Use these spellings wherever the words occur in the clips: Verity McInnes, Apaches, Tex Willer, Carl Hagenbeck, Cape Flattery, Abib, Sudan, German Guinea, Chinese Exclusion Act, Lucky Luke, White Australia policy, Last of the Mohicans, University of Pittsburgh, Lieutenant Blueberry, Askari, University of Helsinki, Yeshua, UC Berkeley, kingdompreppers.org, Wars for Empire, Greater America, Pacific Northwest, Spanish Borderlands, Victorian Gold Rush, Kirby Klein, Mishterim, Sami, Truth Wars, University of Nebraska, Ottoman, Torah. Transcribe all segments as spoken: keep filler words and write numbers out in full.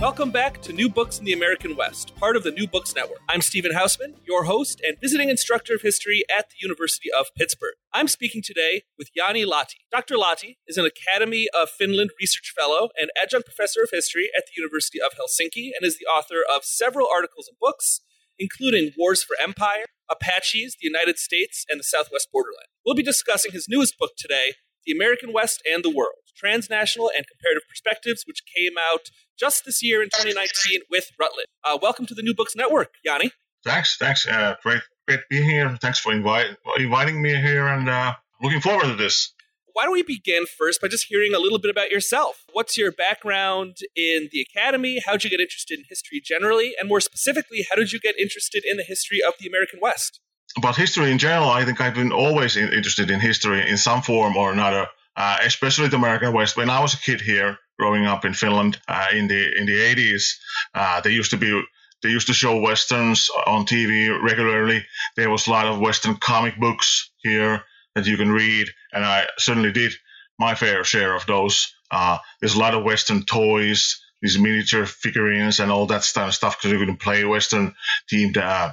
Welcome back to New Books in the American West, part of the New Books Network. I'm Stephen Hausman, your host and visiting instructor of history at the University of Pittsburgh. I'm speaking today with Jani Lahti. Doctor Lahti is an Academy of Finland Research Fellow and Adjunct Professor of History at the University of Helsinki and is the author of several articles and books, including Wars for Empire, Apaches, the United States, and the Southwest Borderlands. We'll be discussing his newest book today, The American West and the World, Transnational and Comparative Perspectives, which came out just this year in twenty nineteen with Rutledge. Uh, welcome to the New Books Network, Jani. Thanks, thanks. Uh, great, great being here. Thanks for invite, inviting me here and uh, looking forward to this. Why don't we begin first by just hearing a little bit about yourself? What's your background in the academy? How did you get interested in history generally? And more specifically, how did you get interested in the history of the American West? About history in general, I think I've been always in, interested in history in some form or another, uh, especially the American West. When I was a kid here, growing up in Finland uh, in the in the eighties, uh, they used to be they used to show westerns on T V regularly. There was a lot of Western comic books here that you can read, and I certainly did my fair share of those. Uh, there's a lot of Western toys, these miniature figurines, and all that kind of stuff because you can play Western themed. Uh,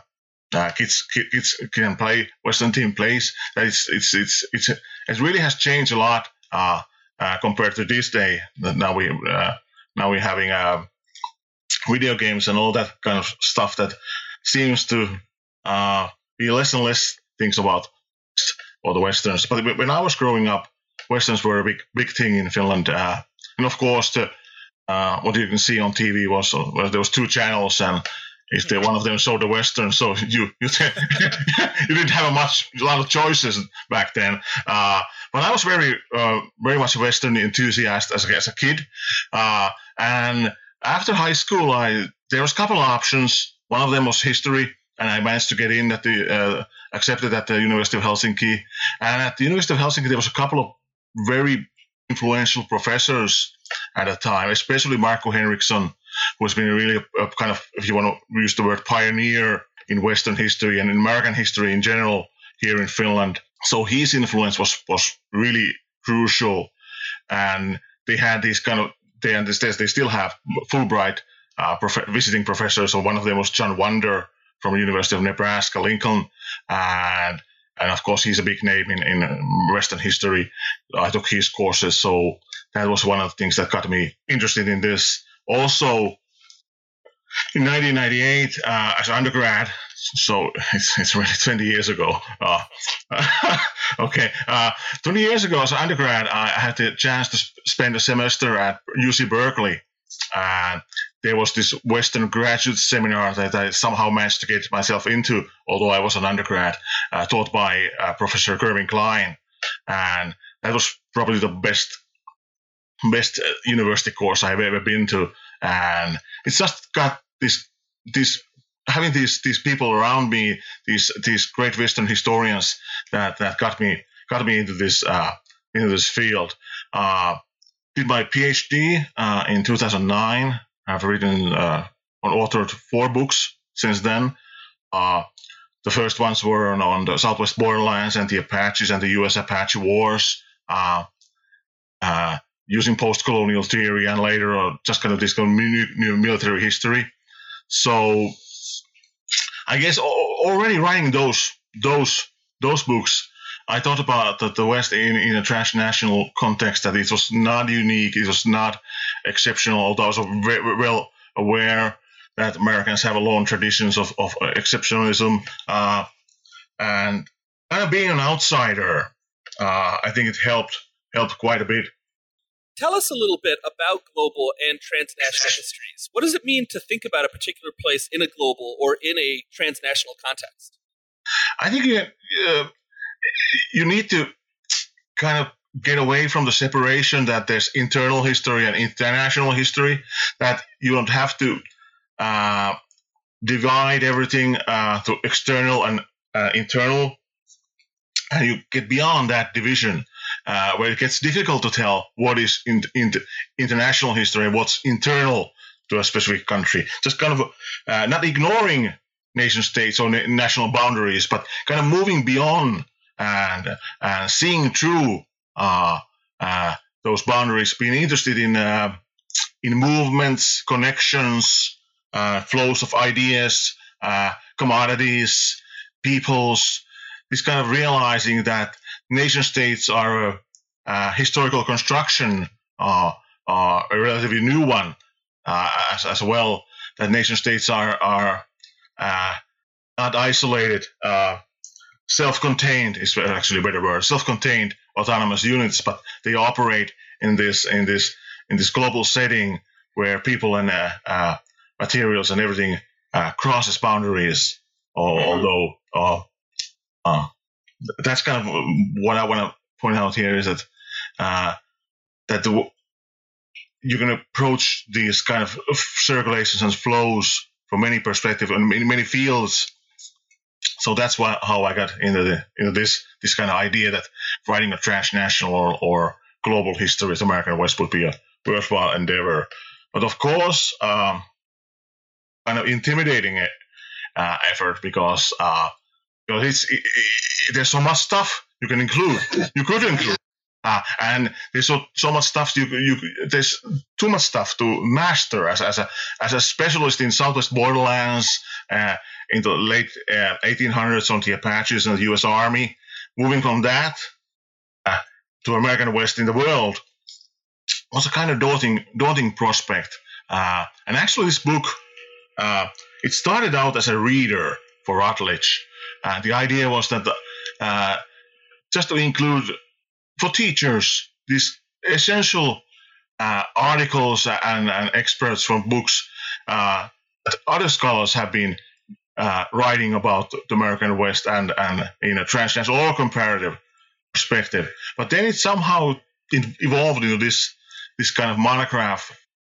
Uh, kids, kids can play Western team plays. It's it's it's it's it really has changed a lot uh, uh, compared to this day. Now we uh, now we're having uh, video games and all that kind of stuff that seems to uh, be less and less things about or the Westerns. But when I was growing up, Westerns were a big big thing in Finland, uh, and of course the, uh, what you can see on T V was uh, there was two channels and. If they, one of them showed the Western, so you you, you didn't have a much a lot of choices back then. Uh, but I was very uh, very much a Western enthusiast as a, as a kid. Uh, and after high school, I there was a couple of options. One of them was history, and I managed to get in at the uh, accepted at the University of Helsinki. And at the University of Helsinki, there was a couple of very influential professors at the time, especially Marco Henriksson, who has been really a, a kind of, if you want to use the word, pioneer in Western history and in American history in general here in Finland. So his influence was, was really crucial. And they had these kind of, they understand they still have Fulbright uh, prof- visiting professors. So one of them was John Wonder from the University of Nebraska, Lincoln. And and of course, he's a big name in, in Western history. I took his courses. So that was one of the things that got me interested in this. Also, in nineteen ninety-eight, uh, as an undergrad, so it's it's really twenty years ago. Uh, okay, uh, twenty years ago as an undergrad, I had the chance to sp- spend a semester at U C Berkeley. Uh, there was this Western graduate seminar that I somehow managed to get myself into, although I was an undergrad, uh, taught by uh, Professor Kirby Klein. And that was probably the best best university course I've ever been to, and it's just got this this having these these people around me, these these great Western historians that, that got me got me into this uh, into this field. Uh, did my PhD uh, in two thousand nine. I've written uh, and authored four books since then. Uh, the first ones were on, on the Southwest Borderlands and the Apaches and the U S Apache Wars. Uh, uh, using post-colonial theory and later uh, just kind of this kind of new, new military history. So I guess already writing those those those books, I thought about the, the West in, in a transnational context, that it was not unique, it was not exceptional, although I was very well aware that Americans have a long traditions of, of exceptionalism. Uh, and kind of being an outsider, uh, I think it helped helped quite a bit. Tell us a little bit about global and transnational histories. What does it mean to think about a particular place in a global or in a transnational context? I think uh, you need to kind of get away from the separation that there's internal history and international history, that you don't have to uh, divide everything uh, to external and uh, internal, and you get beyond that division. Uh, where it gets difficult to tell what is in, in international history and what's internal to a specific country. Just kind of uh, not ignoring nation states or na- national boundaries, but kind of moving beyond and uh, seeing through uh, uh, those boundaries, being interested in uh, in movements, connections, uh, flows of ideas, uh, commodities, peoples. This kind of realizing that nation states are a, a historical construction, uh, uh, a relatively new one uh, as, as well. That nation states are are uh, not isolated, uh, self-contained is actually a better word. Self-contained autonomous units, but they operate in this in this in this global setting where people and uh, uh, materials and everything uh, crosses boundaries. Or, mm-hmm. Although. Uh, uh, That's kind of what I want to point out here, is that uh, that the, you can approach these kind of circulations and flows from many perspectives and in many fields. So that's why how I got into the, into this this kind of idea that writing a transnational or, or global history of the American West would be a worthwhile endeavor. But of course, um, kind of intimidating uh, effort because. Uh, Because it's, it, it, there's so much stuff you can include, you could include, uh, and there's so, so much stuff you you there's too much stuff to master as as a as a specialist in Southwest Borderlands uh, in the late uh, eighteen hundreds on the Apaches and the U S Army, moving from that uh, to American West in the world was a kind of daunting daunting prospect. Uh, and actually, this book uh, it started out as a reader for Rutledge. Uh, the idea was that uh, just to include for teachers these essential uh, articles and, and experts from books uh, that other scholars have been uh, writing about the American West and, and in a transnational or comparative perspective. But then it somehow evolved into this this kind of monograph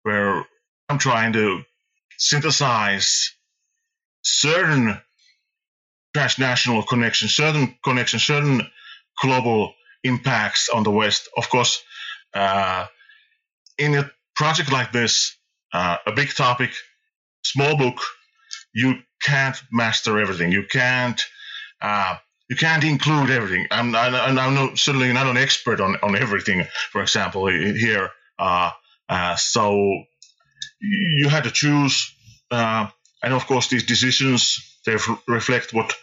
where I'm trying to synthesize certain transnational connections, certain connections, certain global impacts on the West. Of course, uh, in a project like this, uh, a big topic, small book, you can't master everything. You can't, uh, you can't include everything. I'm, I'm, I'm not, certainly not an expert on, on everything. For example, here, uh, uh, so you had to choose, uh, and of course, these decisions they f- reflect what.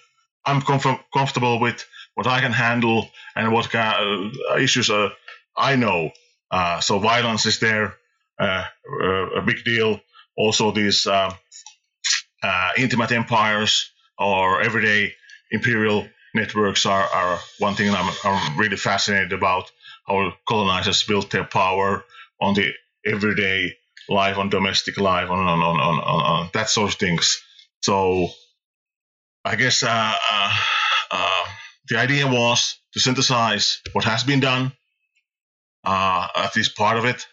I'm com- comfortable with what I can handle and what ca- uh, issues uh, I know. Uh, so violence is there, uh, uh, a big deal. Also these uh, uh, intimate empires or everyday imperial networks are, are one thing that I'm, I'm really fascinated about, how colonizers built their power on the everyday life, on domestic life, on, on, on, on, on that sort of things. So I guess uh, uh, uh, the idea was to synthesize what has been done, uh, at least part of it,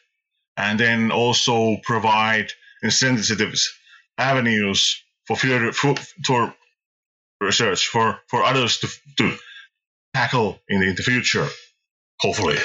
and then also provide incentives, avenues for further for, for research for, for others to to tackle in the, in the future, hopefully.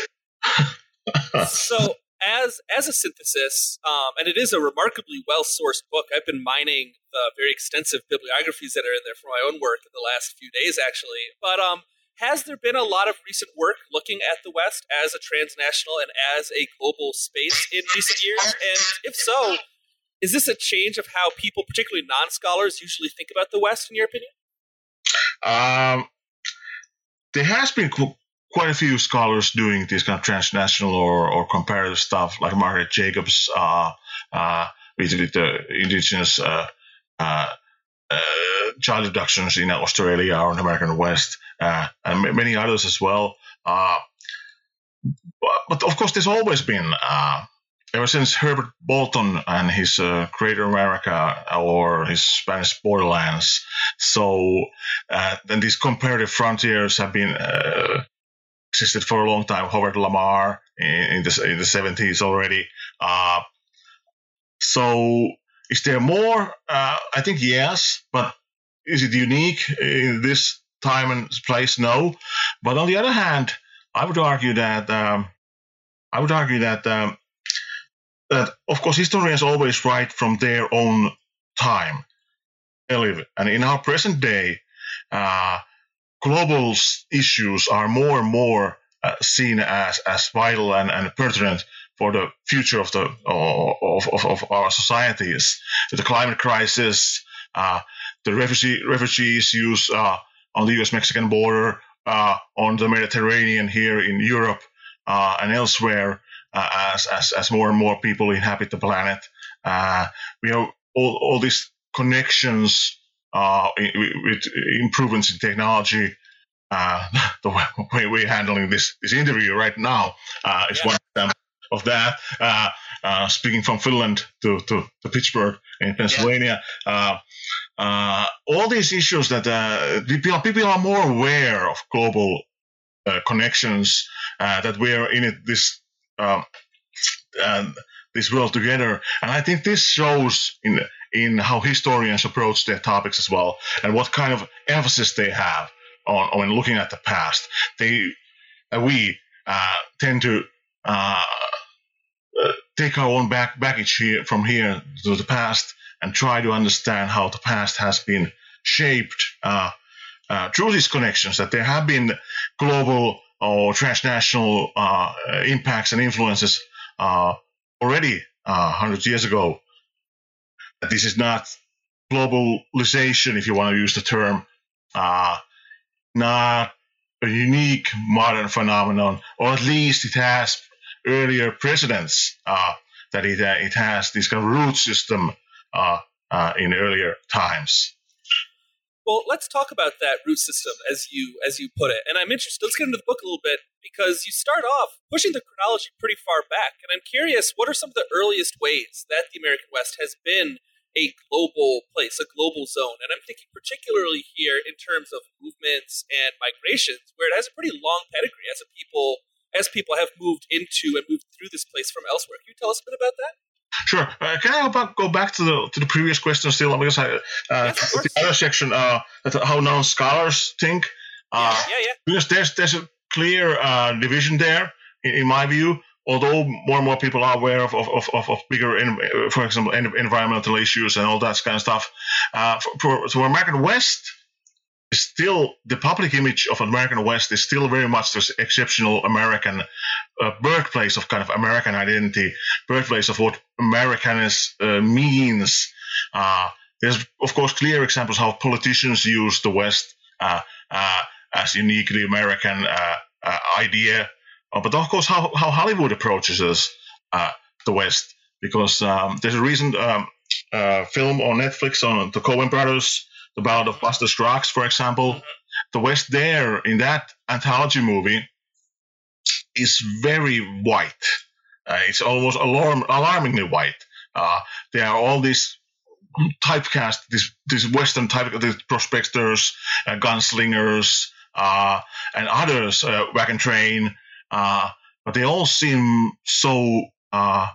So as as a synthesis, um, and it is a remarkably well-sourced book. I've been mining the very extensive bibliographies that are in there for my own work in the last few days, actually. But um, has there been a lot of recent work looking at the West as a transnational and as a global space in recent years? And if so, is this a change of how people, particularly non-scholars, usually think about the West, in your opinion? Um, there has been qu- quite a few scholars doing this kind of transnational or, or comparative stuff, like Margaret Jacobs uh, uh, with, with the indigenous uh, uh, uh, child abductions in Australia or in the American West, uh, and m- many others as well. Uh, but, but of course, there's always been, uh, ever since Herbert Bolton and his uh, Greater America or his Spanish Borderlands, so uh, then these comparative frontiers have been uh, existed for a long time. Howard Lamar in, in, the, in the seventies already. Uh, so is there more? Uh, I think yes, but is it unique in this time and place? No. But on the other hand, I would argue that um, I would argue that um, that of course historians always write from their own time, and in our present day, uh, global issues are more and more uh, seen as as vital and, and pertinent for the future of the of of, of our societies. The climate crisis, uh, the refugee refugee issues uh, on the U S Mexican border. Uh, on the Mediterranean here in Europe uh, and elsewhere, uh, as, as as more and more people inhabit the planet, uh, we have all, all these connections uh, with improvements in technology. Uh, the way we're handling this, this interview right now uh, is yeah. one example of that. Uh, uh, speaking from Finland to to, to Pittsburgh in Pennsylvania. Yeah. Uh, Uh, all these issues that uh, people, people are more aware of global uh, connections, uh, that we are in it, this um, uh, this world together, and I think this shows in in how historians approach their topics as well, and what kind of emphasis they have on on looking at the past. They uh, we uh, tend to. Uh, Uh, take our own back, baggage here, from here to the past, and try to understand how the past has been shaped uh, uh, through these connections, that there have been global or transnational uh, impacts and influences uh, already uh, hundreds of years ago. This is not globalization, if you want to use the term, uh, not a unique modern phenomenon, or at least it has earlier precedents uh, that it uh, it has this kind of root system uh, uh, in earlier times. Well, let's talk about that root system as you as you put it. And I'm interested. Let's get into the book a little bit, because you start off pushing the chronology pretty far back. And I'm curious, what are some of the earliest ways that the American West has been a global place, a global zone? And I'm thinking particularly here in terms of movements and migrations, where it has a pretty long pedigree as a people. as people have moved into and moved through this place from elsewhere. Can you tell us a bit about that? Sure. Uh, can I about go back to the to the previous question still? Because I, uh, yes, the other section, uh, how non-scholars think. Uh, yeah, yeah. Because there's, there's a clear uh, division there, in, in my view, although more and more people are aware of, of, of, of bigger, for example, environmental issues and all that kind of stuff. Uh, for, for American West, still the public image of American West is still very much this exceptional American uh, birthplace of kind of American identity, birthplace of what Americanness uh, means. Uh, there's, of course, clear examples how politicians use the West uh, uh, as uniquely American uh, uh, idea. Uh, but, of course, how, how Hollywood approaches us, uh, the West, because um, there's a recent um, uh, film on Netflix on the Coen Brothers, The Ballad of Buster Scruggs, for example. The West there, in that anthology movie, is very white. Uh, it's almost alarm, alarmingly white. Uh, there are all these typecast, this, this Western type, these prospectors, uh, gunslingers, uh, and others, uh, wagon train, uh, but they all seem so uh,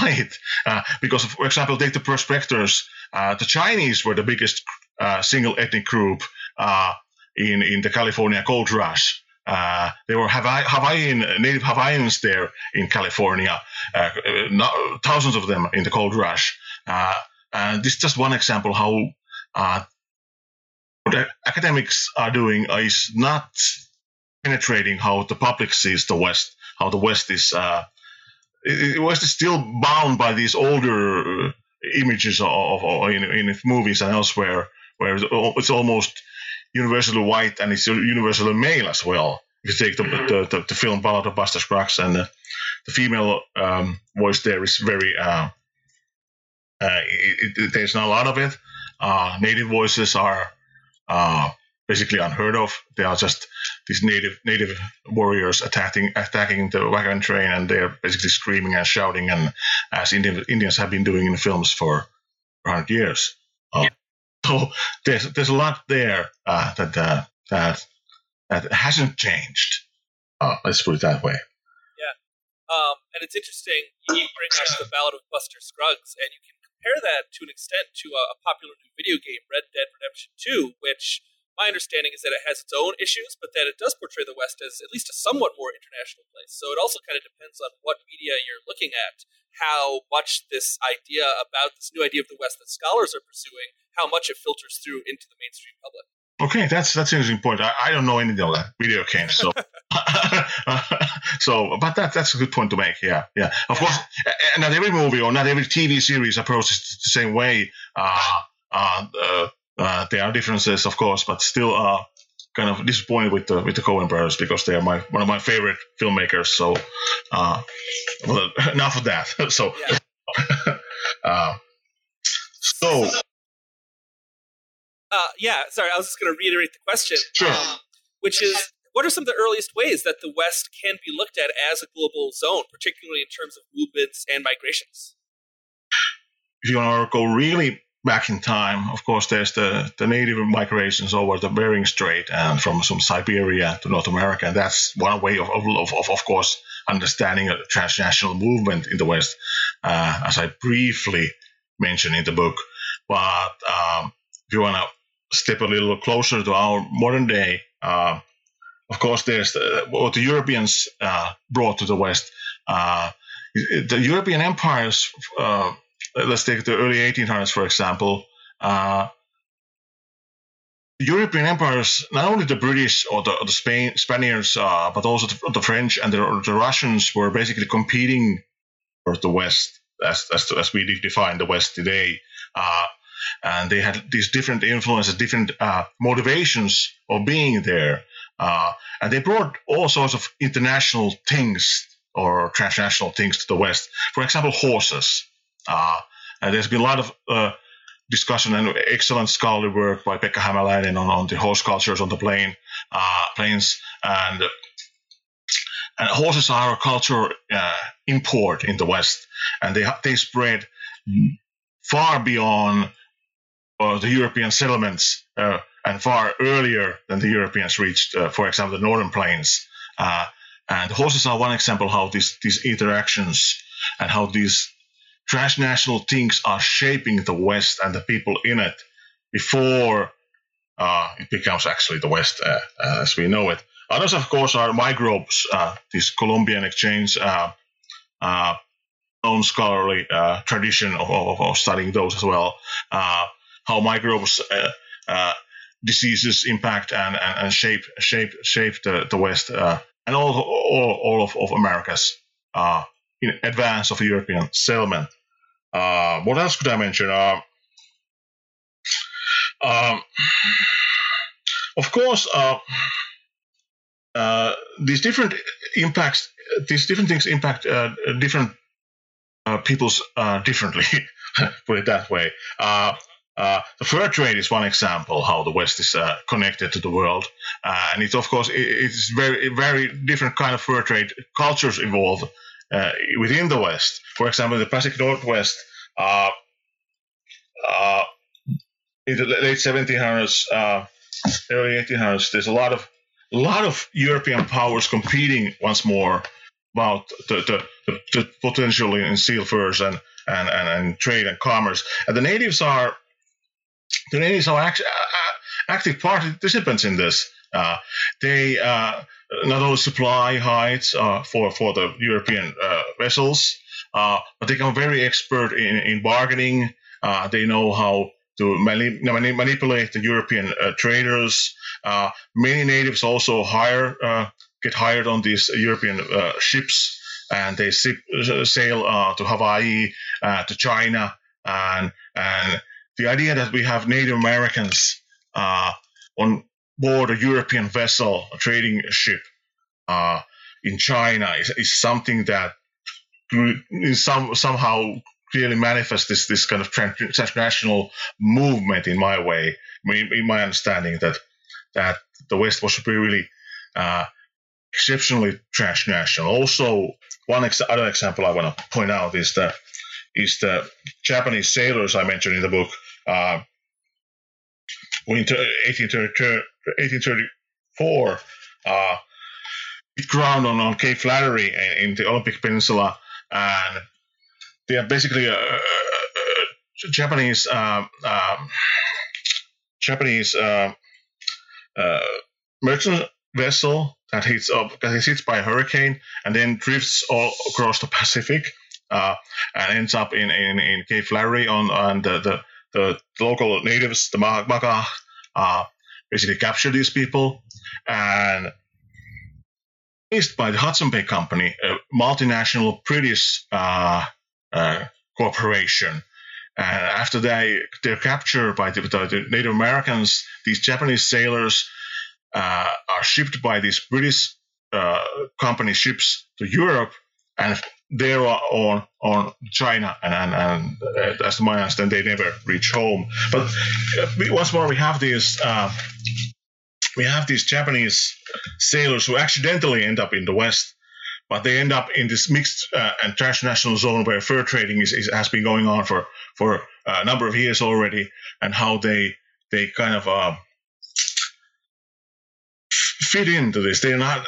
white. Uh, because, for example, take the prospectors. Uh, the Chinese were the biggest Uh, single ethnic group uh, in in the California Gold Rush. Uh, there were Hawaii, Hawaiian native Hawaiians there in California, uh, thousands of them in the Gold Rush. Uh, and this is just one example how uh, what academics are doing is not penetrating how the public sees the West, how the West is uh, the West is still bound by these older images of, of, of in, in movies and elsewhere, where it's almost universally white and it's universally male as well. If you take the, the, the, the film Ballad of Buster Scruggs, and the, the female um, voice there is very, uh, uh, it, it, there's not a lot of it. Uh, native voices are uh, basically unheard of. They are just these native native warriors attacking attacking the wagon train, and they're basically screaming and shouting, and as Indian, Indians have been doing in films for one hundred years. Uh, so there's there's a lot there uh, that uh, that. That hasn't changed. Uh, let's put it that way. Yeah, um, and it's interesting. You bring up the Ballad of Buster Scruggs, and you can compare that to an extent to a, a popular new video game, Red Dead Redemption two, which my understanding is that it has its own issues, but that it does portray the West as at least a somewhat more international place. So it also kind of depends on what media you're looking at, how much this idea about this new idea of the West that scholars are pursuing, how much it filters through into the mainstream public. Okay, that's that's an interesting point. I, I don't know any of that video games, so so but that that's a good point to make. Yeah, yeah. Of course, not every movie or not every T V series approaches it the same way. Uh, uh, uh, uh, there are differences, of course, but still, uh, kind of disappointed with the with the Coen Brothers because they are my one of my favorite filmmakers. So, uh, well, enough of that. So, yeah. uh, so. Uh, yeah, sorry, I was just going to reiterate the question, sure. um, which is, what are some of the earliest ways that the West can be looked at as a global zone, particularly in terms of movements and migrations? If you want to go really back in time, of course, there's the, the native migrations over the Bering Strait and from, from Siberia to North America. And that's one way of, of, of, of course, understanding a transnational movement in the West, uh, as I briefly mentioned in the book. But um, if you want to step a little closer to our modern day, uh, of course, there's the, what the Europeans uh, brought to the West. Uh, the European empires, uh, let's take the early eighteen hundreds, for example. Uh, European empires, not only the British or the, or the Spain, Spaniards, uh, but also the, the French and the, the Russians were basically competing for the West, as, as, as we define the West today. Uh, And they had these different influences, different uh, motivations of being there. Uh, and they brought all sorts of international things or transnational things to the West. For example, horses. Uh, and there's been a lot of uh, discussion and excellent scholarly work by Pekka Hämäläinen on, on the horse cultures on the plain, uh, plains. And, and horses are a cultural uh, import in the West. And they, they spread far beyond Uh, the European settlements uh, and far earlier than the Europeans reached, uh, for example, the northern plains. Uh, and horses are one example how these, these interactions and how these transnational things are shaping the West and the people in it before uh, it becomes actually the West uh, uh, as we know it. Others, of course, are microbes, uh, these Columbian exchange uh, uh, known scholarly uh, tradition of, of, of studying those as well. Uh, How microbes, uh, uh, diseases impact and, and, and shape shape shape the the West uh, and all all all of, of America's uh, in advance of the European settlement. Uh, what else could I mention? Uh, um, of course, uh, uh, these different impacts, these different things impact uh, different uh, peoples uh, differently. Put it that way. Uh, Uh, the fur trade is one example how the West is uh, connected to the world, uh, and it's of course it, it's very very different kind of fur trade cultures involved uh, within the West. For example, the Pacific Northwest uh, uh, in the late seventeen hundreds, uh, early eighteen hundreds, there's a lot of a lot of European powers competing once more about the, the, the potential in seal furs and and, and and trade and commerce, and the natives are. The natives are act, uh, active participants in this. Uh, they uh, not only supply hides uh, for, for the European uh, vessels, uh, but they become very expert in, in bargaining. Uh, they know how to mani- mani- manipulate the European uh, traders. Uh, many natives also hire uh, get hired on these European uh, ships, and they sip, uh, sail uh, to Hawaii, uh, to China, and and. The idea that we have Native Americans uh, on board a European vessel, a trading ship uh, in China is, is something that some, somehow clearly manifests this, this kind of transnational movement in my way, in my understanding that that the West was really uh, exceptionally transnational. Also, one ex- other example I want to point out is the, is the Japanese sailors I mentioned in the book. Uh, Winter eighteen thirty-four, uh, it ground on, on Cape Flattery in, in the Olympic Peninsula, and they are basically a, a, a Japanese um, um, Japanese uh, uh, merchant vessel that hits up, that is hit by a hurricane and then drifts all across the Pacific uh, and ends up in, in, in Cape Flattery on, on the, the The local natives, the Maka, uh, basically captured these people and released by the Hudson Bay Company, a multinational British uh, uh, corporation. And after they, they're captured by the, the Native Americans, these Japanese sailors uh, are shipped by these British uh, company ships to Europe, and they are on, on China, and, and, and uh, as to my understanding, they never reach home. But uh, we, once more, we have these uh, we have these Japanese sailors who accidentally end up in the West, but they end up in this mixed uh, and transnational zone where fur trading is, is has been going on for for a number of years already, and how they they kind of uh, fit into this. They're not.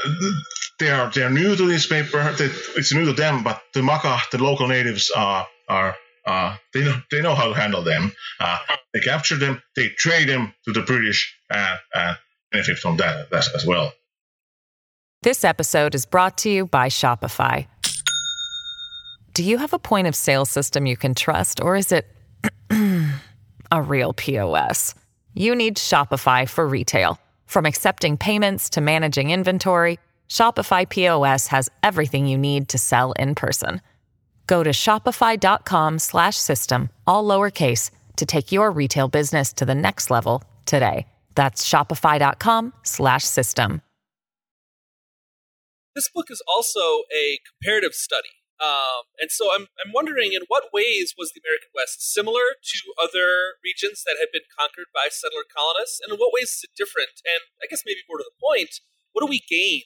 They are they are new to this paper. They, it's new to them, but the Maka, the local natives, are are uh, they know they know how to handle them. Uh, they capture them, they trade them to the British, and, and benefit from that as well. This episode is brought to you by Shopify. Do you have a point of sale system you can trust, or is it a real P O S? You need Shopify for retail, from accepting payments to managing inventory. Shopify P O S has everything you need to sell in person. Go to shopify.com slash system, all lowercase, to take your retail business to the next level today. That's shopify.com slash system. This book is also a comparative study. Um, and so I'm, I'm wondering, in what ways was the American West similar to other regions that had been conquered by settler colonists? And in what ways is it different? And I guess maybe more to the point, what do we gain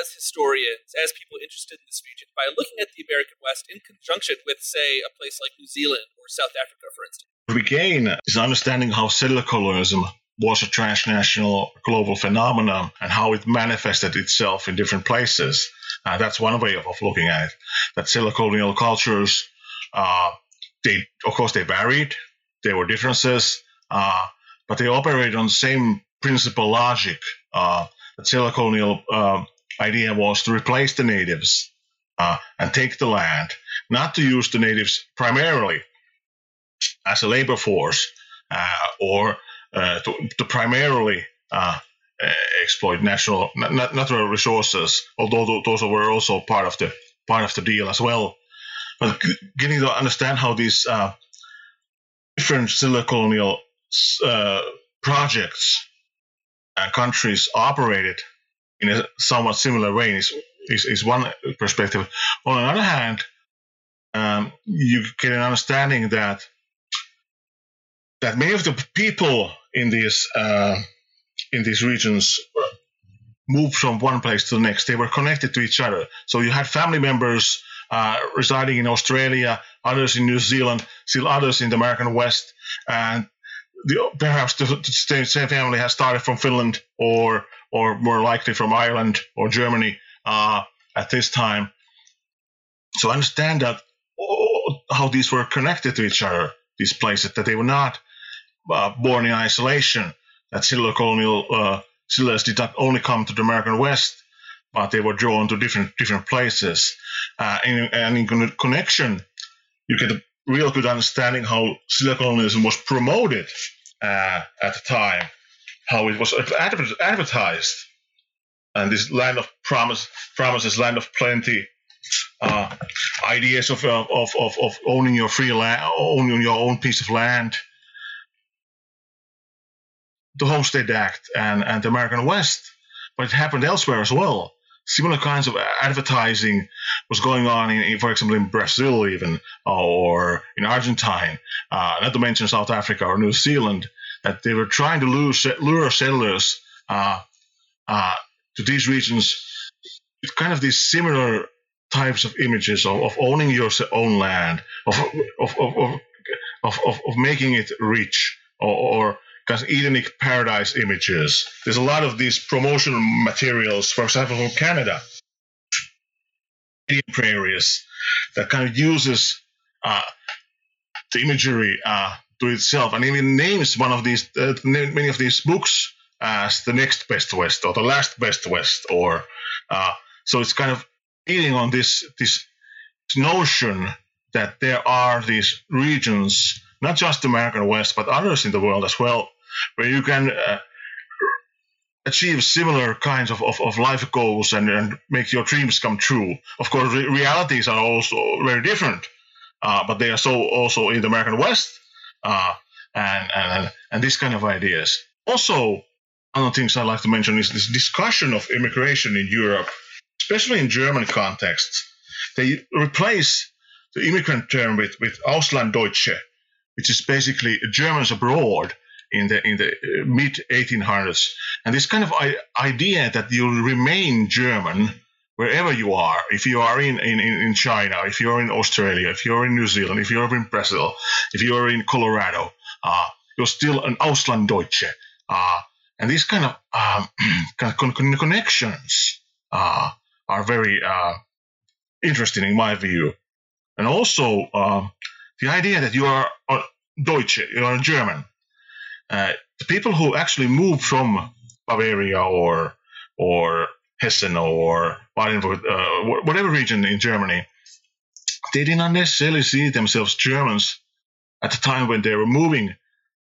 as historians, as people interested in this region, by looking at the American West in conjunction with, say, a place like New Zealand or South Africa, for instance? What we gain is understanding how settler colonialism was a transnational global phenomenon and how it manifested itself in different places. Uh, that's one way of, of looking at it. That settler colonial cultures, uh, they of course they varied, there were differences, uh, but they operated on the same principle logic. Uh, that settler colonial uh, idea was to replace the natives uh, and take the land, not to use the natives primarily as a labor force uh, or uh, to, to primarily uh, exploit natural natural resources, although those were also part of the part of the deal as well. But getting to understand how these uh, different settler colonial uh, projects and countries operated in a somewhat similar way is is, is one perspective. On the other hand, um, you get an understanding that that many of the people in these uh, in these regions moved from one place to the next. They were connected to each other. So you had family members uh, residing in Australia, others in New Zealand, still others in the American West. And the, perhaps the, the same family has started from Finland or or more likely from Ireland or Germany uh, at this time. So understand that oh, how these were connected to each other, these places, that they were not uh, born in isolation. That settler colonial uh, settlers did not only come to the American West, but they were drawn to different different places. Uh, and, and in con- connection, you get a real good understanding how settler colonialism was promoted uh, at the time, how it was adver- advertised, and this land of promise, promises, land of plenty, uh, ideas of, uh, of of of owning your free land, owning your own piece of land. the Homestead Act and, and the American West, but it happened elsewhere as well. Similar kinds of advertising was going on, in, in, for example, in Brazil even, or in Argentine, uh, not to mention South Africa or New Zealand, that they were trying to lure, lure settlers uh, uh, to these regions with kind of these similar types of images of, of owning your own land, of of of of, of, of, of making it rich, or, or kind of Edenic paradise images. There's a lot of these promotional materials, for example, from Canada, Canadian prairies, that kind of uses uh, the imagery uh, to itself, and even names one of these uh, many of these books as the next best West or the last best West, or uh, so it's kind of eating on this this notion that there are these regions, not just the American West, but others in the world as well, where you can uh, achieve similar kinds of, of, of life goals and, and make your dreams come true. Of course, re- realities are also very different, uh, but they are so also in the American West, uh, and, and and this kind of ideas. Also, one of the things I'd like to mention is this discussion of immigration in Europe, especially in German contexts. They replace the immigrant term with, with Auslanddeutsche, which is basically Germans abroad in the in the mid eighteen hundreds. And this kind of I- idea that you remain German wherever you are, if you are in, in, in China, if you're in Australia, if you're in New Zealand, if you're in Brazil, if you're in Colorado, uh, you're still an Auslanddeutsche. Uh, and these kind of, um, kind of con- connections uh, are very uh, interesting in my view. And also uh, the idea that you are Deutsche, you are German. Uh, the people who actually moved from Bavaria or or Hessen or Baden, uh, whatever region in Germany, they did not necessarily see themselves Germans at the time when they were moving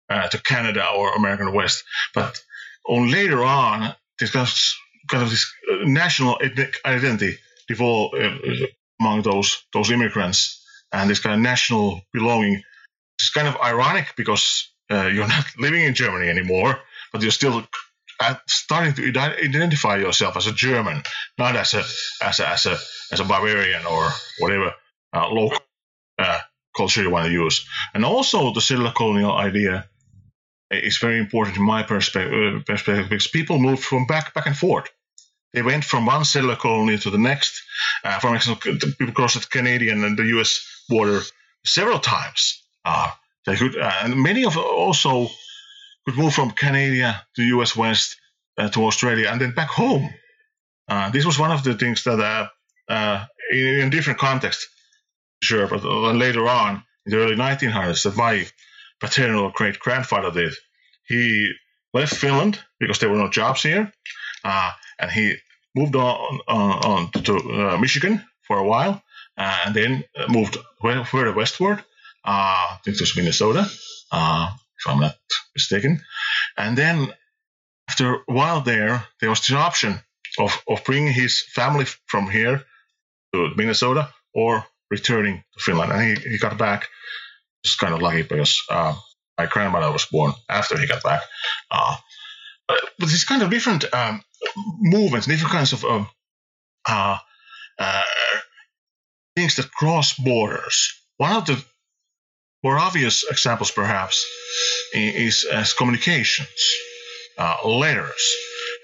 uh, to Canada or American West. But on later on, this kind of, kind of this national ethnic identity developed uh, among those those immigrants, and this kind of national belonging. It's kind of ironic because uh, you're not living in Germany anymore, but you're still starting to identify yourself as a German, not as a as a as a, as a Bavarian or whatever uh, local uh, culture you want to use. And also the settler colonial idea is very important in my perspe- perspective because people moved from back back and forth. They went from one settler colony to the next. Uh, for example, people crossed the Canadian and the U S border several times. Uh, they could, uh, and many of also could move from Canada to U S West uh, to Australia and then back home. Uh, this was one of the things that, uh, uh, in, in different contexts, sure, but later on in the early nineteen hundreds, that my paternal great grandfather did. He left Finland because there were no jobs here, uh, and he moved on on, on to uh, Michigan for a while, uh, and then moved further westward. Uh, I think it was Minnesota, uh, if I'm not mistaken. And then after a while there, there was the option of, of bringing his family from here to Minnesota or returning to Finland. And he, he got back. It's kind of lucky because uh, my grandmother was born after he got back. Uh, but it's kind of different um, movements, different kinds of uh, uh, uh, things that cross borders. One of the more obvious examples, perhaps, is as communications, uh, letters.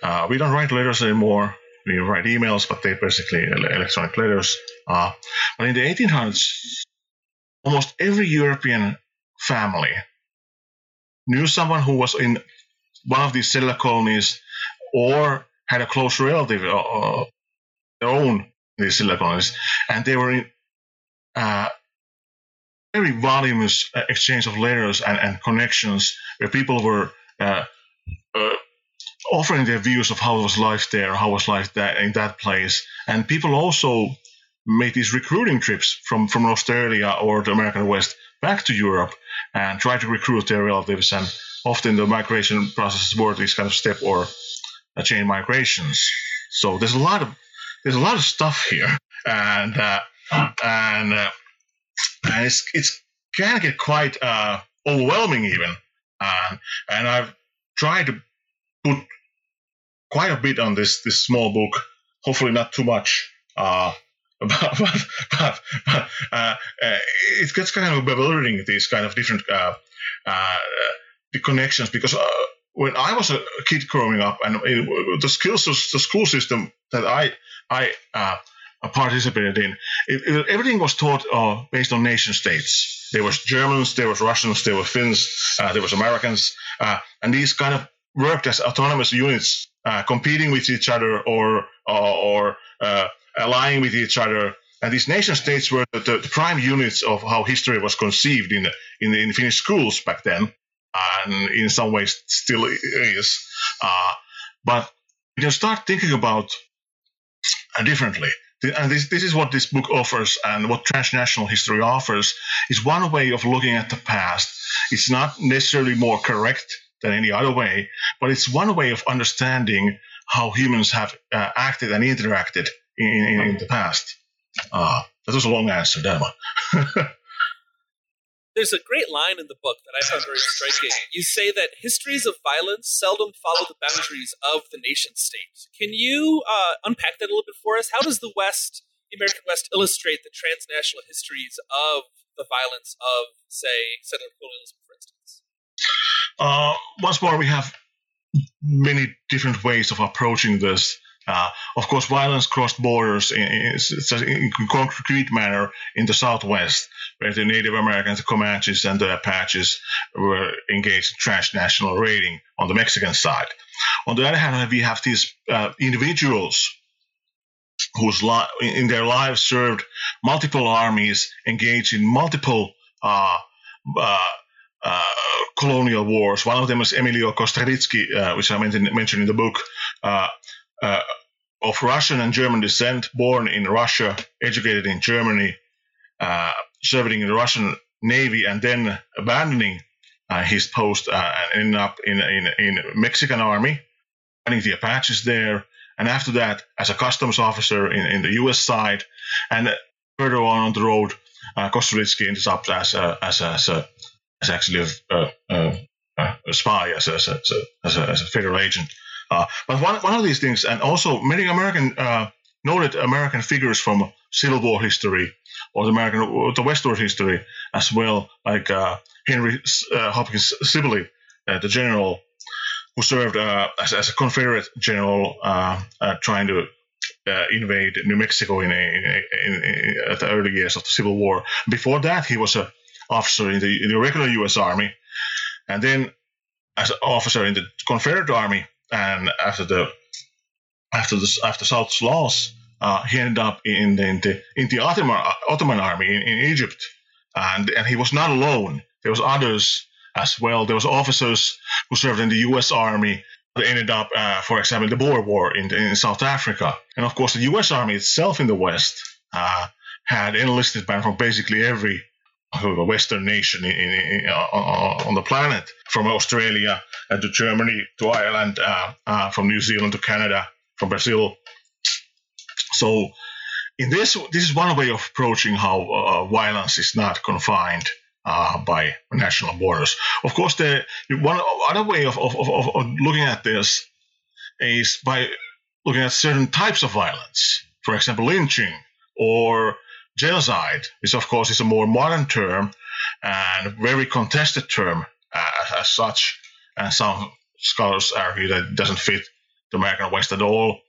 Uh, we don't write letters anymore. We write emails, but they're basically electronic letters. Uh, but in the eighteen hundreds, almost every European family knew someone who was in one of these settler colonies or had a close relative, uh, their own these settler colonies, and they were in... Uh, very voluminous exchange of letters and, and connections where people were uh, uh, offering their views of how was life there, how was life that, in that place. And people also made these recruiting trips from, from Australia or the American West back to Europe and try to recruit their relatives. And often the migration processes were this kind of step or a chain migrations. So there's a lot of there's a lot of stuff here, and uh, and. Uh, And it's it can get quite uh, overwhelming even, uh, and I've try to put quite a bit on this this small book. Hopefully, not too much. Uh, but but, but, but uh, uh, it gets kind of bewildering, these kind of different uh, uh, the connections, because uh, when I was a kid growing up, and it, the skills, the school system that I I uh, participated in, it, it, everything was taught uh, based on nation states. There was Germans, there was Russians, there were Finns, uh, there was Americans, uh, and these kind of worked as autonomous units, uh, competing with each other or uh, or uh, allying with each other. And these nation states were the, the prime units of how history was conceived in in, in Finnish schools back then, and in some ways still is. Uh, but you can start thinking about uh, differently. And this, this is what this book offers, and what transnational history offers is one way of looking at the past. It's not necessarily more correct than any other way, but it's one way of understanding how humans have uh, acted and interacted in, in, in the past. Uh, that was a long answer, that one. There's a great line in the book that I found very striking. You say that histories of violence seldom follow the boundaries of the nation state. Can you uh, unpack that a little bit for us? How does the West, the American West, illustrate the transnational histories of the violence of, say, settler colonialism, for instance? Uh, once more, we have many different ways of approaching this. Uh, of course, violence crossed borders in, in, in concrete manner in the Southwest, where the Native Americans, the Comanches, and the Apaches were engaged in transnational raiding on the Mexican side. On the other hand, we have these uh, individuals whose li- in their lives served multiple armies, engaged in multiple uh, uh, uh, colonial wars. One of them is Emilio Kostraditsky, uh, which I mentioned in the book, uh, Uh, of Russian and German descent, born in Russia, educated in Germany, uh, serving in the Russian Navy, and then abandoning uh, his post uh, and ending up in in in Mexican army, fighting the Apaches there, and after that as a customs officer in, in the U S side, and further on on the road, uh, Kostraditsky ends up as a, as a, as, a, as actually a, a, a spy, as a, as a, as a, as a federal agent. Uh, but one one of these things, and also many American uh, noted American figures from Civil War history or the American the Westward history as well, like uh, Henry uh, Hopkins Sibley, uh, the general who served uh, as, as a Confederate general uh, uh, trying to uh, invade New Mexico in, a, in, a, in, a, in the early years of the Civil War. Before that, he was an officer in the, in the regular U S Army, and then as an officer in the Confederate Army. And after the after the after South's loss, uh, he ended up in the in the, in the Ottoman Ottoman army in, in Egypt, and and he was not alone. There was others as well. There was officers who served in the U S Army that ended up, uh, for example, the Boer War in in South Africa. And of course, the U S Army itself in the West uh, had enlisted men from basically every Western nation in, in, in, on, on the planet, from Australia to Germany to Ireland, uh, uh, from New Zealand to Canada, from Brazil. So, in this, this is one way of approaching how uh, violence is not confined uh, by national borders. Of course, the one other way of, of, of, of looking at this is by looking at certain types of violence, for example, lynching or genocide, which of course is a more modern term and very contested term uh, as, as such, and some scholars argue that it doesn't fit the American West at all,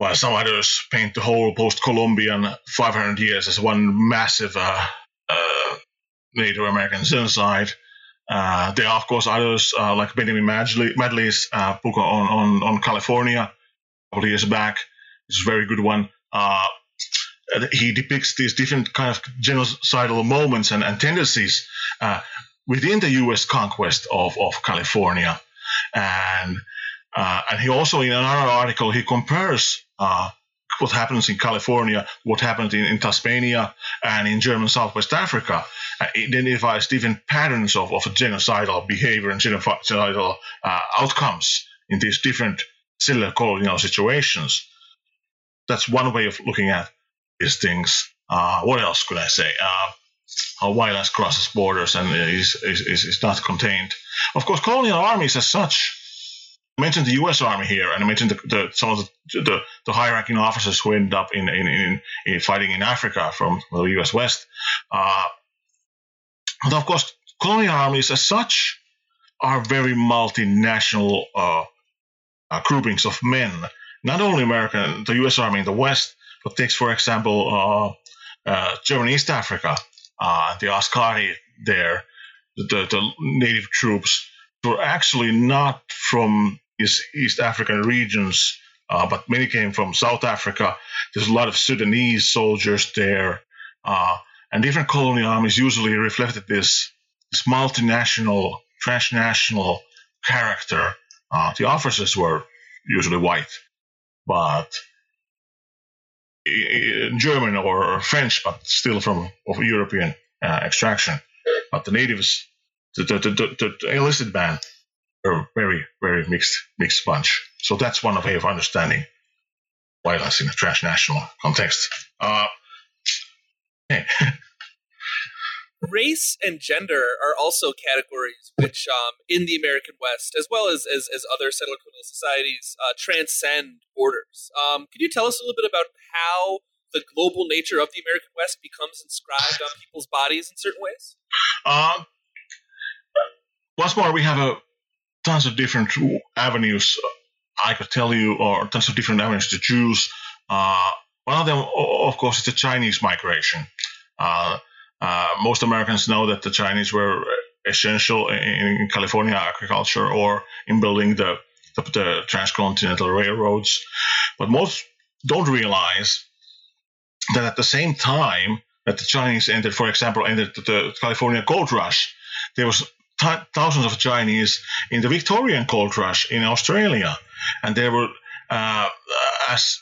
while some others paint the whole post-Columbian five hundred years as one massive uh, uh, Native American genocide. Uh, there are of course others, uh, like Benjamin Madley's uh, book on, on, on California a couple of years back. It's a very good one. Uh, He depicts these different kind of genocidal moments and, and tendencies uh, within the U S conquest of, of California, and uh, and he also in another article he compares uh, what happens in California, what happened in, in Tasmania and in German Southwest Africa, uh, identifies different patterns of, of genocidal behavior and genocidal uh, outcomes in these different settler colonial situations. That's one way of looking at these things. Uh, what else could I say? Uh, how violence crosses borders and is, is, is not contained. Of course, colonial armies as such, I mentioned the U S Army here, and I mentioned the, the, some of the, the, the high-ranking officers who ended up in, in, in, in fighting in Africa from the U S West. Uh, but of course, colonial armies as such are very multinational uh, uh, groupings of men. Not only American, the U S Army in the West, but takes, for example, uh, uh, German East Africa, uh, the Askari there, the, the, the native troops were actually not from East, East African regions, uh, but many came from South Africa. There's a lot of Sudanese soldiers there, uh, and different colonial armies usually reflected this, this multinational, transnational character. Uh, the officers were usually white, but German or French, but still from of European uh, extraction. But the natives, the, the, the, the enlisted man, are very, very mixed mixed bunch. So that's one way of understanding violence in a transnational context. Uh, hey. Race and gender are also categories which, um, in the American West, as well as as, as other settler colonial societies, uh, transcend borders. Um, can you tell us a little bit about how the global nature of the American West becomes inscribed on people's bodies in certain ways? Uh, once more, we have a, tons of different avenues I could tell you, or tons of different avenues to choose. Uh, one of them, of course, is the Chinese migration. Uh, Uh, most Americans know that the Chinese were essential in, in California agriculture or in building the, the, the transcontinental railroads. But most don't realize that at the same time that the Chinese entered, for example, entered the California gold rush, there was th- thousands of Chinese in the Victorian gold rush in Australia. And they were, uh, as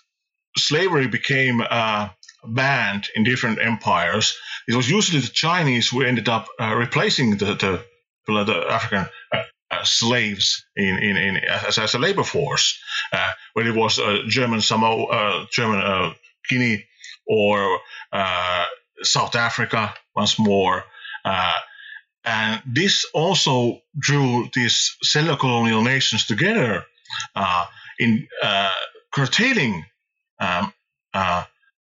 slavery became... Uh, banned in different empires, it was usually the Chinese who ended up uh, replacing the, the, the African uh, uh, slaves in, in, in as, as a labor force, uh, whether it was uh, German Samoa, uh, German uh, Guinea, or uh, South Africa once more. Uh, and this also drew these settler colonial nations together uh, in uh, curtailing um, uh,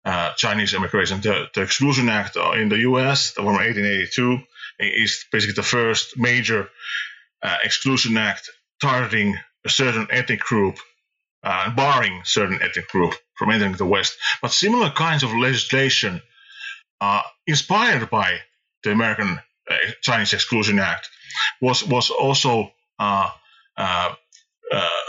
Uh, Chinese immigration. The, the Exclusion Act in the U S from eighteen eighty-two is basically the first major uh, exclusion act targeting a certain ethnic group, uh, barring certain ethnic group from entering the West. But similar kinds of legislation uh, inspired by the American uh, Chinese Exclusion Act was, was also uh, uh, uh,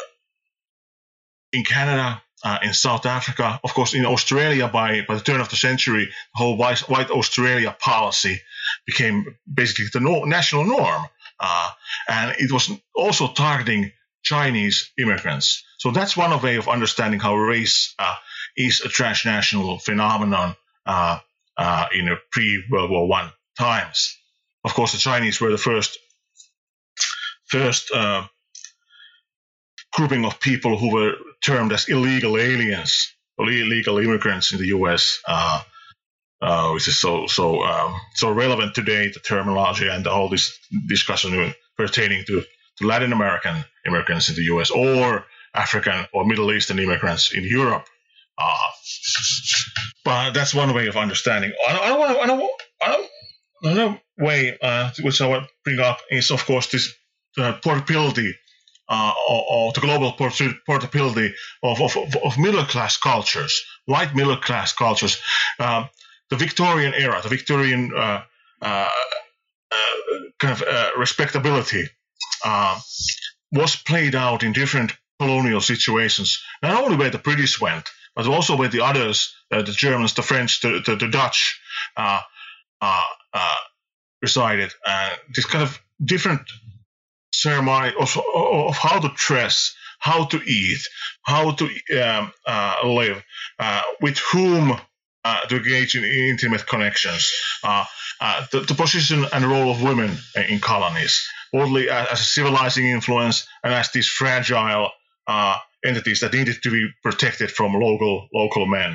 in Canada, Uh, in South Africa, of course, in Australia, by, by the turn of the century, the whole white, white Australia policy became basically the no, national norm. Uh, and it was also targeting Chinese immigrants. So that's one way of understanding how race uh, is a transnational phenomenon uh, uh, in a pre-World War One times. Of course, the Chinese were the first, first uh, grouping of people who were termed as illegal aliens or illegal immigrants in the U S, uh, uh, which is so so um, so relevant today, the terminology and all this discussion pertaining to, to Latin American immigrants in the U S or African or Middle Eastern immigrants in Europe. Uh, but that's one way of understanding. I don't, I don't, I don't, another way uh, which I want to bring up is, of course, this uh, portability. Uh, or, or the global portability of, of, of middle-class cultures, white middle-class cultures. Uh, the Victorian era, the Victorian uh, uh, uh, kind of uh, respectability uh, was played out in different colonial situations, not only where the British went, but also where the others, uh, the Germans, the French, the, the, the Dutch, uh, uh, uh, resided. Uh, this kind of different ceremony of, of how to dress, how to eat, how to um, uh, live, uh, with whom uh, to engage in intimate connections, uh, uh, the, the position and role of women in colonies, only as, as a civilizing influence and as these fragile uh, entities that needed to be protected from local local men.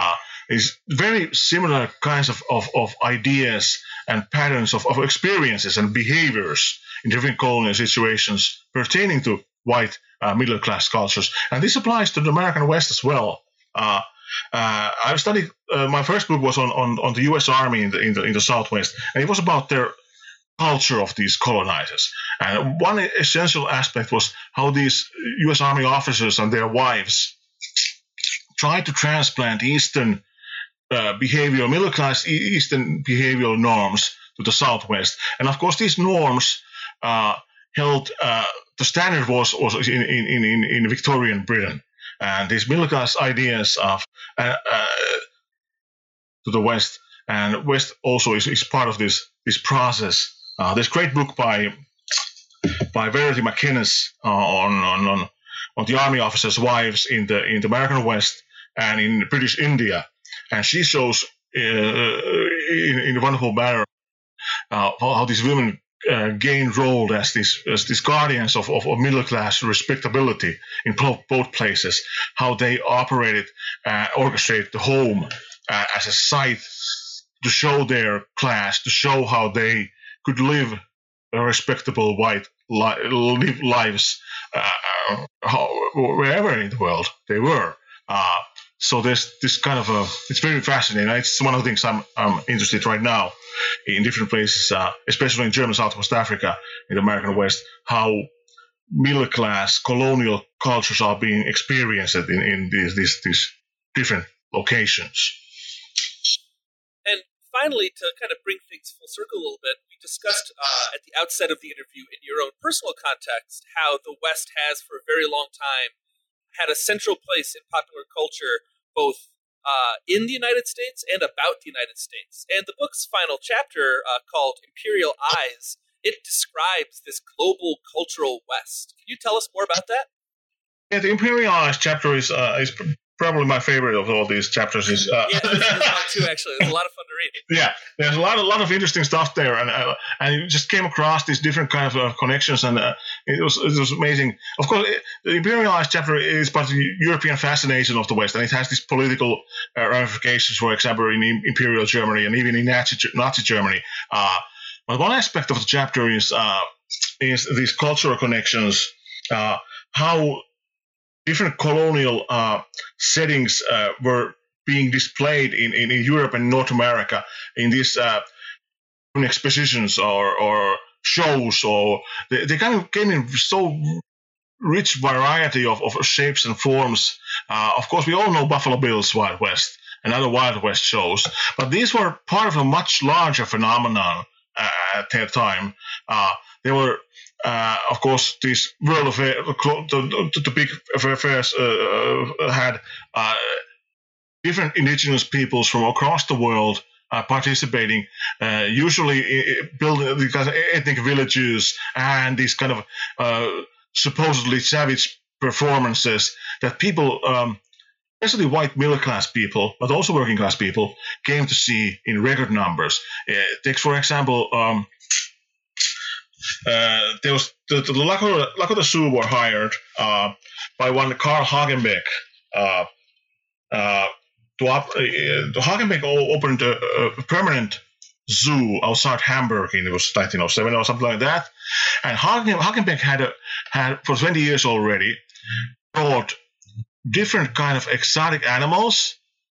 Uh, is very similar kinds of, of, of ideas and patterns of, of experiences and behaviors in different colonial situations pertaining to white uh, middle-class cultures. And this applies to the American West as well. Uh, uh, I've studied, uh, my first book was on, on, on the U S Army in the, in the in the Southwest, and it was about their culture of these colonizers. And one essential aspect was how these U S Army officers and their wives tried to transplant Eastern uh, behavioral, middle-class Eastern behavioral norms to the Southwest. And of course, these norms uh, held, uh, the standard was, was in, in, in, in Victorian Britain. And these middle-class ideas of uh, uh, to the West, and West also is, is part of this this process. Uh, this great book by by Verity McInnes uh, on, on on on the army officers' wives in the in the American West and in British India, and she shows uh, in, in a wonderful manner uh, how, how these women uh, gained role as these as these guardians of, of, of middle class respectability in both places, how they operated, uh, orchestrated the home uh, as a site to show their class, to show how they could live a respectable white li- live lives uh, how, wherever in the world they were. Uh, so there's this kind of a, it's very fascinating. It's one of the things I'm, I'm interested in right now in different places, uh, especially in German Southwest Africa, in the American West, how middle-class colonial cultures are being experienced in, in these, these, these different locations. Finally, to kind of bring things full circle a little bit, we discussed uh, at the outset of the interview in your own personal context how the West has, for a very long time, had a central place in popular culture, both uh, in the United States and about the United States. And the book's final chapter, uh, called Imperial Eyes, it describes this global cultural West. Can you tell us more about that? Yeah, the Imperial Eyes chapter is... Uh, is... Probably my favorite of all these chapters is. Uh, yeah, this is mine too. Actually, it's a lot of fun to read. Yeah, there's a lot, a lot of interesting stuff there, and uh, and you just came across these different kind of uh, connections, and uh, it was it was amazing. Of course, it, the Imperial Eyes chapter is part of the European fascination of the West, and it has these political uh, ramifications, for example, in Imperial Germany and even in Nazi, Nazi Germany. Uh, but one aspect of the chapter is uh, is these cultural connections, uh, how different colonial uh, settings uh, were being displayed in, in, in Europe and North America in these uh, expositions or, or shows, or they, they kind of came in so rich variety of, of shapes and forms. Uh, of course, we all know Buffalo Bill's Wild West and other Wild West shows, but these were part of a much larger phenomenon uh, at that time. Uh, they were Uh, of course, these world affairs, the, the, the big affairs uh, had uh, different indigenous peoples from across the world uh, participating, uh, usually building these kind of ethnic villages and these kind of uh, supposedly savage performances that people, um, especially white middle-class people, but also working-class people, came to see in record numbers. Uh, take, for example... Um, Uh, there was the, the Lakota, Lakota Sioux were hired uh, by one Carl Hagenbeck. Uh, uh, to op- uh, Hagenbeck opened a, a permanent zoo outside Hamburg in it was nineteen oh seven or something like that. And Hagen, Hagenbeck had a, had for twenty years already brought different kind of exotic animals,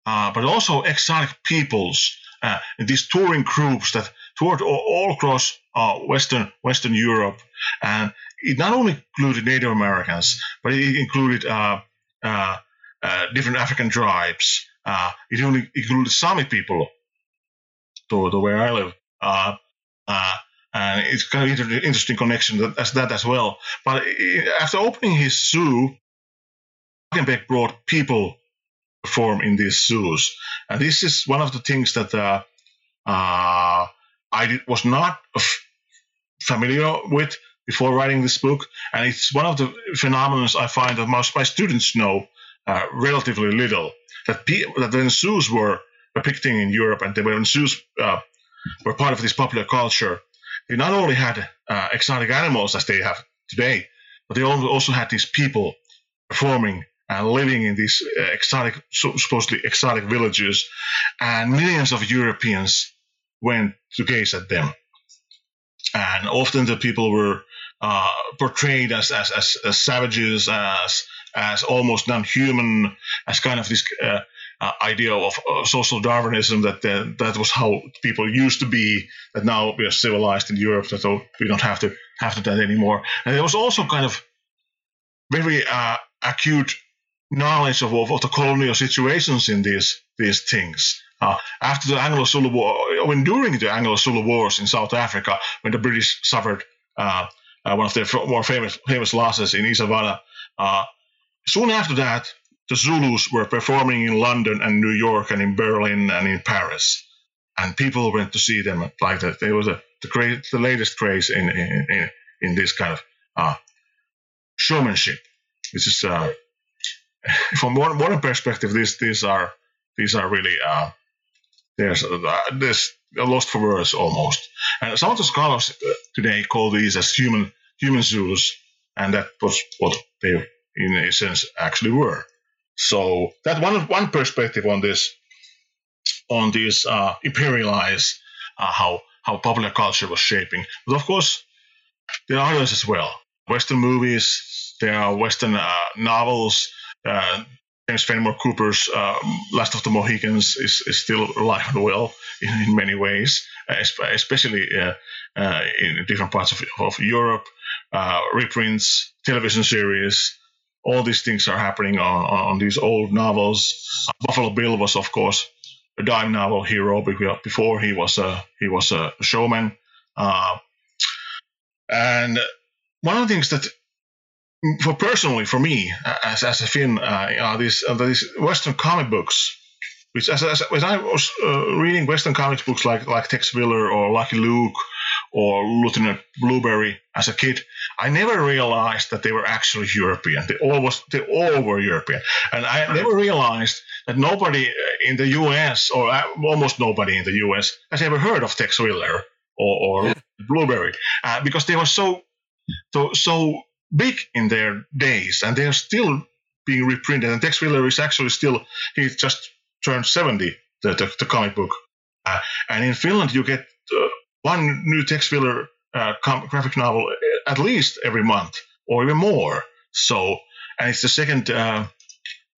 uh, but also exotic peoples. Uh, these touring groups that toured all, all across uh, Western Western Europe, and it not only included Native Americans, but it included uh, uh, uh, different African tribes. Uh, it only included Sami people, to, to where I live, uh, uh, and it's kind of an interesting connection that, as that as well. But it, after opening his zoo, Hagenbeck brought people perform in these zoos, and this is one of the things that uh, uh, I did, was not f- familiar with before writing this book, and it's one of the phenomena I find that most my students know uh, relatively little. That, pe- that when zoos were a big thing in Europe, and they, when zoos uh, were part of this popular culture, they not only had uh, exotic animals as they have today, but they also had these people performing and living in these exotic, supposedly exotic villages, and millions of Europeans went to gaze at them. And often the people were uh, portrayed as, as as as savages, as as almost non-human, as kind of this uh, uh, idea of uh, social Darwinism that uh, that was how people used to be. That now we are civilized in Europe, so we don't have to have to do that anymore. And there was also kind of very uh, acute knowledge of, of the colonial situations in these these things. Uh, after the Anglo-Zulu War, when during the Anglo-Zulu Wars in South Africa, when the British suffered uh, uh, one of their more famous famous losses in Isavana, uh, soon after that, the Zulus were performing in London and New York and in Berlin and in Paris, and people went to see them like that. They were the the, great, the latest craze in, in in in this kind of uh, showmanship. This is uh, from one modern perspective. These these are these are really. Uh, There's, uh, there's a lost for words almost. And some of the scholars today call these as human human Zulus, and that was what they, in a sense, actually were. So that one one perspective on this, on these uh, imperial eyes, uh, how how popular culture was shaping. But of course, there are others as well. Western movies, there are Western uh, novels. Uh, James Fenimore Cooper's um, Last of the Mohicans is, is still alive and well in, in many ways, especially uh, uh, in different parts of, of Europe. Uh, reprints, television series, all these things are happening on, on these old novels. Buffalo Bill was, of course, a dime novel hero before he was a he was a showman. Uh, and one of the things that For personally, for me, as as a Finn, uh, are these uh, these Western comic books, which as, as, as I was uh, reading Western comic books like like Tex Willer or Lucky Luke or Lieutenant Blueberry as a kid, I never realized that they were actually European. They all was they all were European, and I never realized that nobody in the U S or almost nobody in the U S has ever heard of Tex Willer or, or Blueberry uh, because they were so so so. big in their days, and they are still being reprinted. And Tex Willer is actually still, he just turned seventy, the, the, the comic book. Uh, and in Finland, you get uh, one new Tex Willer uh, com- graphic novel at least every month, or even more. So, and it's the second uh,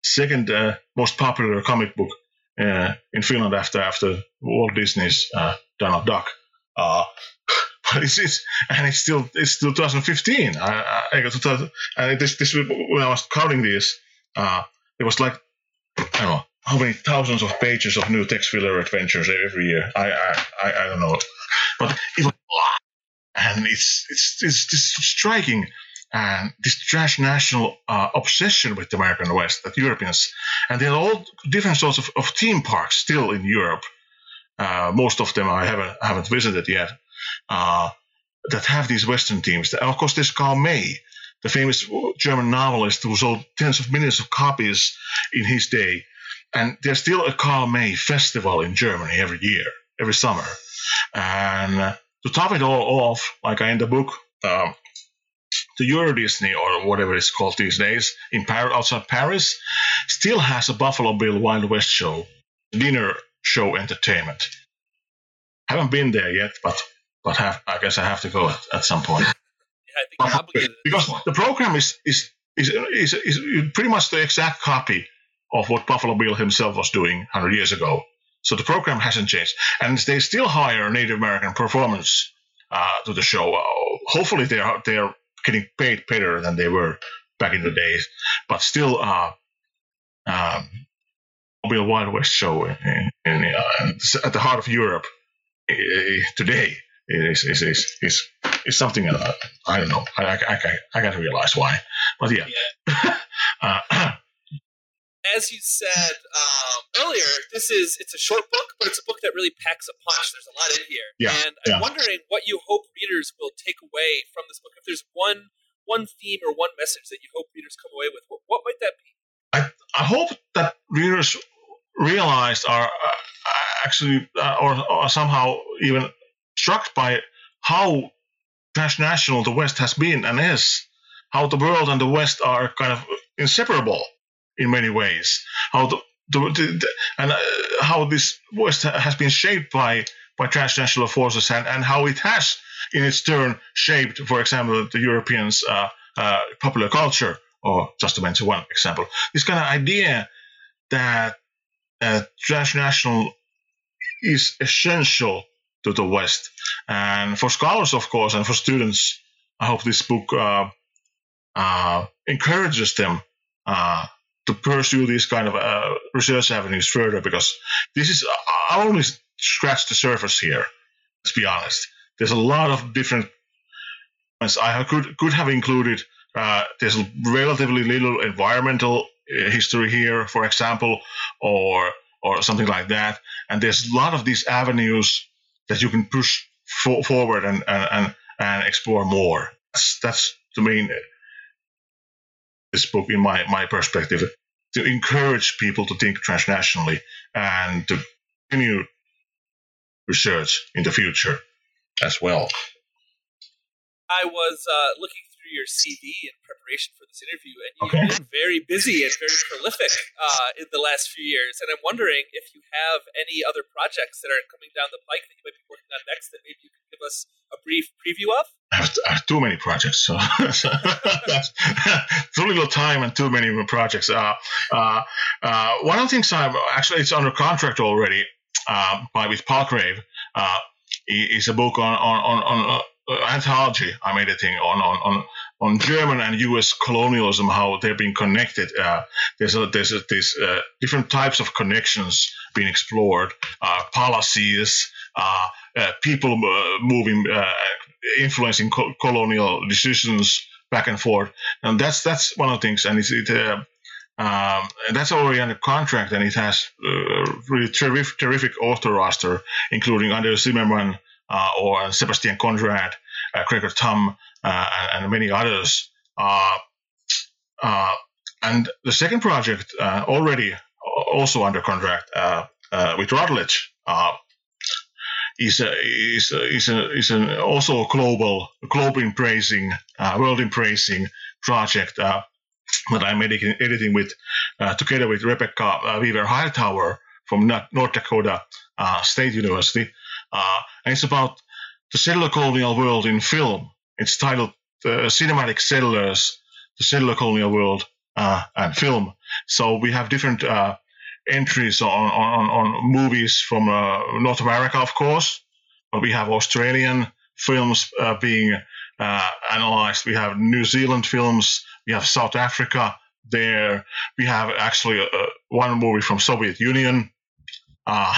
second uh, most popular comic book uh, in Finland after after Walt Disney's uh, Donald Duck. Uh, It's, it's, and it's still it's twenty fifteen. I, I got to and this this when I was counting this, uh, it was like I don't know how many thousands of pages of new Tex Willer adventures every year. I I, I, I don't know, but it was a lot, and it's it's it's, it's striking, and this transnational uh, obsession with the American West that Europeans, and there are all different sorts of, of theme parks still in Europe. Uh, most of them I haven't I haven't visited yet. Uh, that have these Western themes. Of course, there's Karl May, the famous German novelist who sold tens of millions of copies in his day. And there's still a Karl May festival in Germany every year, every summer. And to top it all off, like I in the book, um, the Euro Disney, or whatever it's called these days, in Paris, outside Paris, still has a Buffalo Bill Wild West show, dinner show entertainment. Haven't been there yet, but... But have, I guess I have to go at, at some point. Yeah, I think but, because the program is is, is is is pretty much the exact copy of what Buffalo Bill himself was doing one hundred years ago. So the program hasn't changed, and they still hire Native American performers uh, to the show. Uh, hopefully, they are they are getting paid better than they were back in the days. But still, uh, um, Bill Wild West show in, in, uh, at the heart of Europe uh, today. It is, is, is, is, is something uh, I don't know. I, I, I, I can't realize why, but yeah. yeah. uh, As you said um, earlier, this is it's a short book, but it's a book that really packs a punch. There's a lot in here, yeah, and I'm yeah. wondering what you hope readers will take away from this book. If there's one one theme or one message that you hope readers come away with, what, what might that be? I I hope that readers realize are uh, actually uh, or, or somehow even. struck by how transnational the West has been and is, how the world and the West are kind of inseparable. in many ways. How the, the, the, and uh, how this West has been shaped by by transnational forces, and, and how it has, in its turn, shaped, for example, the Europeans' uh, uh, popular culture, or just to mention one example. This kind of idea that uh, transnational is essential to the West. And for scholars, of course, and for students, I hope this book uh, uh, encourages them uh, to pursue these kind of uh, research avenues further, because this is, I only scratched the surface here, let's be honest. There's a lot of different ones I could, could have included. Uh, there's relatively little environmental history here, for example, or or something like that. And there's a lot of these avenues that you can push for, forward and, and, and explore more. That's, that's the main, this book, in my, my perspective, to encourage people to think transnationally and to continue research in the future as well. I was uh, looking through your C V in preparation for this interview, and you've okay. been very busy and very prolific uh, in the last few years. And I'm wondering if you have any other projects that are coming down the pike that you might be working on next that maybe you could give us a brief preview of? I have, I have too many projects. So too little time and too many projects. Uh, uh, uh, one of the things I'm actually, it's under contract already uh, by with Palgrave, uh, is a book on on on. on uh, Uh, anthology I'm editing on, on on on German and U S colonialism, how they've been connected. Uh, there's a, there's a, there's uh, different types of connections being explored, uh, policies, uh, uh, people uh, moving, uh, influencing co- colonial decisions back and forth, and that's that's one of the things. And it's, it uh, um, that's already under contract, and it has uh, really terrific, terrific author roster, including Anders Zimmermann, Uh, or Sebastian Conrad, uh, Gregor Thum, uh, and, and many others. Uh, uh, and the second project, uh, already also under contract uh, uh, with Rutledge, uh, is a, is a, is, a, is an also a global, global embracing, uh, world embracing project uh, that I'm editing, editing with uh, together with Rebecca uh, Weaver Hightower from North Dakota uh, State University. Uh, and it's about the settler colonial world in film. It's titled uh, Cinematic Settlers, the Settler Colonial World uh, and Film. So we have different uh, entries on, on, on movies from uh, North America, of course. But we have Australian films uh, being uh, analyzed. We have New Zealand films. We have South Africa there. We have actually uh, one movie from Soviet Union. Uh,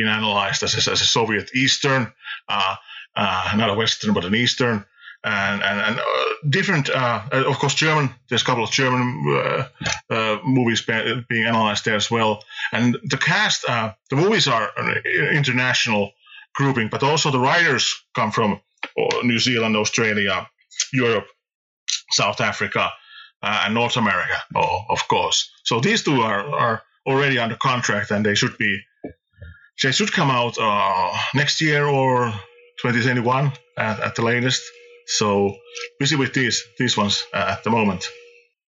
Been analyzed as a, as a Soviet Eastern, uh, uh, not a Western, but an Eastern, and and, and uh, different. Uh, of course, German. There's a couple of German uh, uh, movies being analyzed there as well. And the cast, uh, the movies are an international grouping, but also the writers come from New Zealand, Australia, Europe, South Africa, uh, and North America. Oh, of course. So these two are are already under contract, and they should be. They should come out uh, next year or twenty twenty-one at, at the latest. So busy with these these ones uh, at the moment.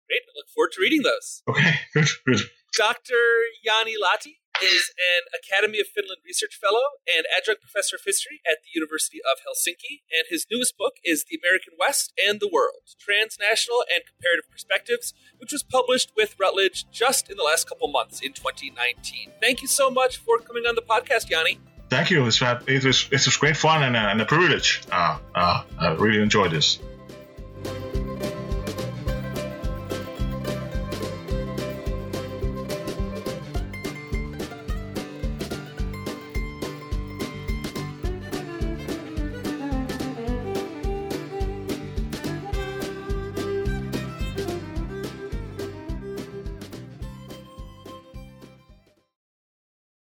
Great. I look forward to reading those. Okay, good, good. Doctor Jani Lahti is an Academy of Finland Research Fellow and Adjunct Professor of History at the University of Helsinki. And his newest book is The American West and the World, Transnational and Comparative Perspectives, which was published with Rutledge just in the last couple months in twenty nineteen. Thank you so much for coming on the podcast, Jani. Thank you. It was, it was, it was great fun and a, and a privilege. Uh, uh, I really enjoyed this.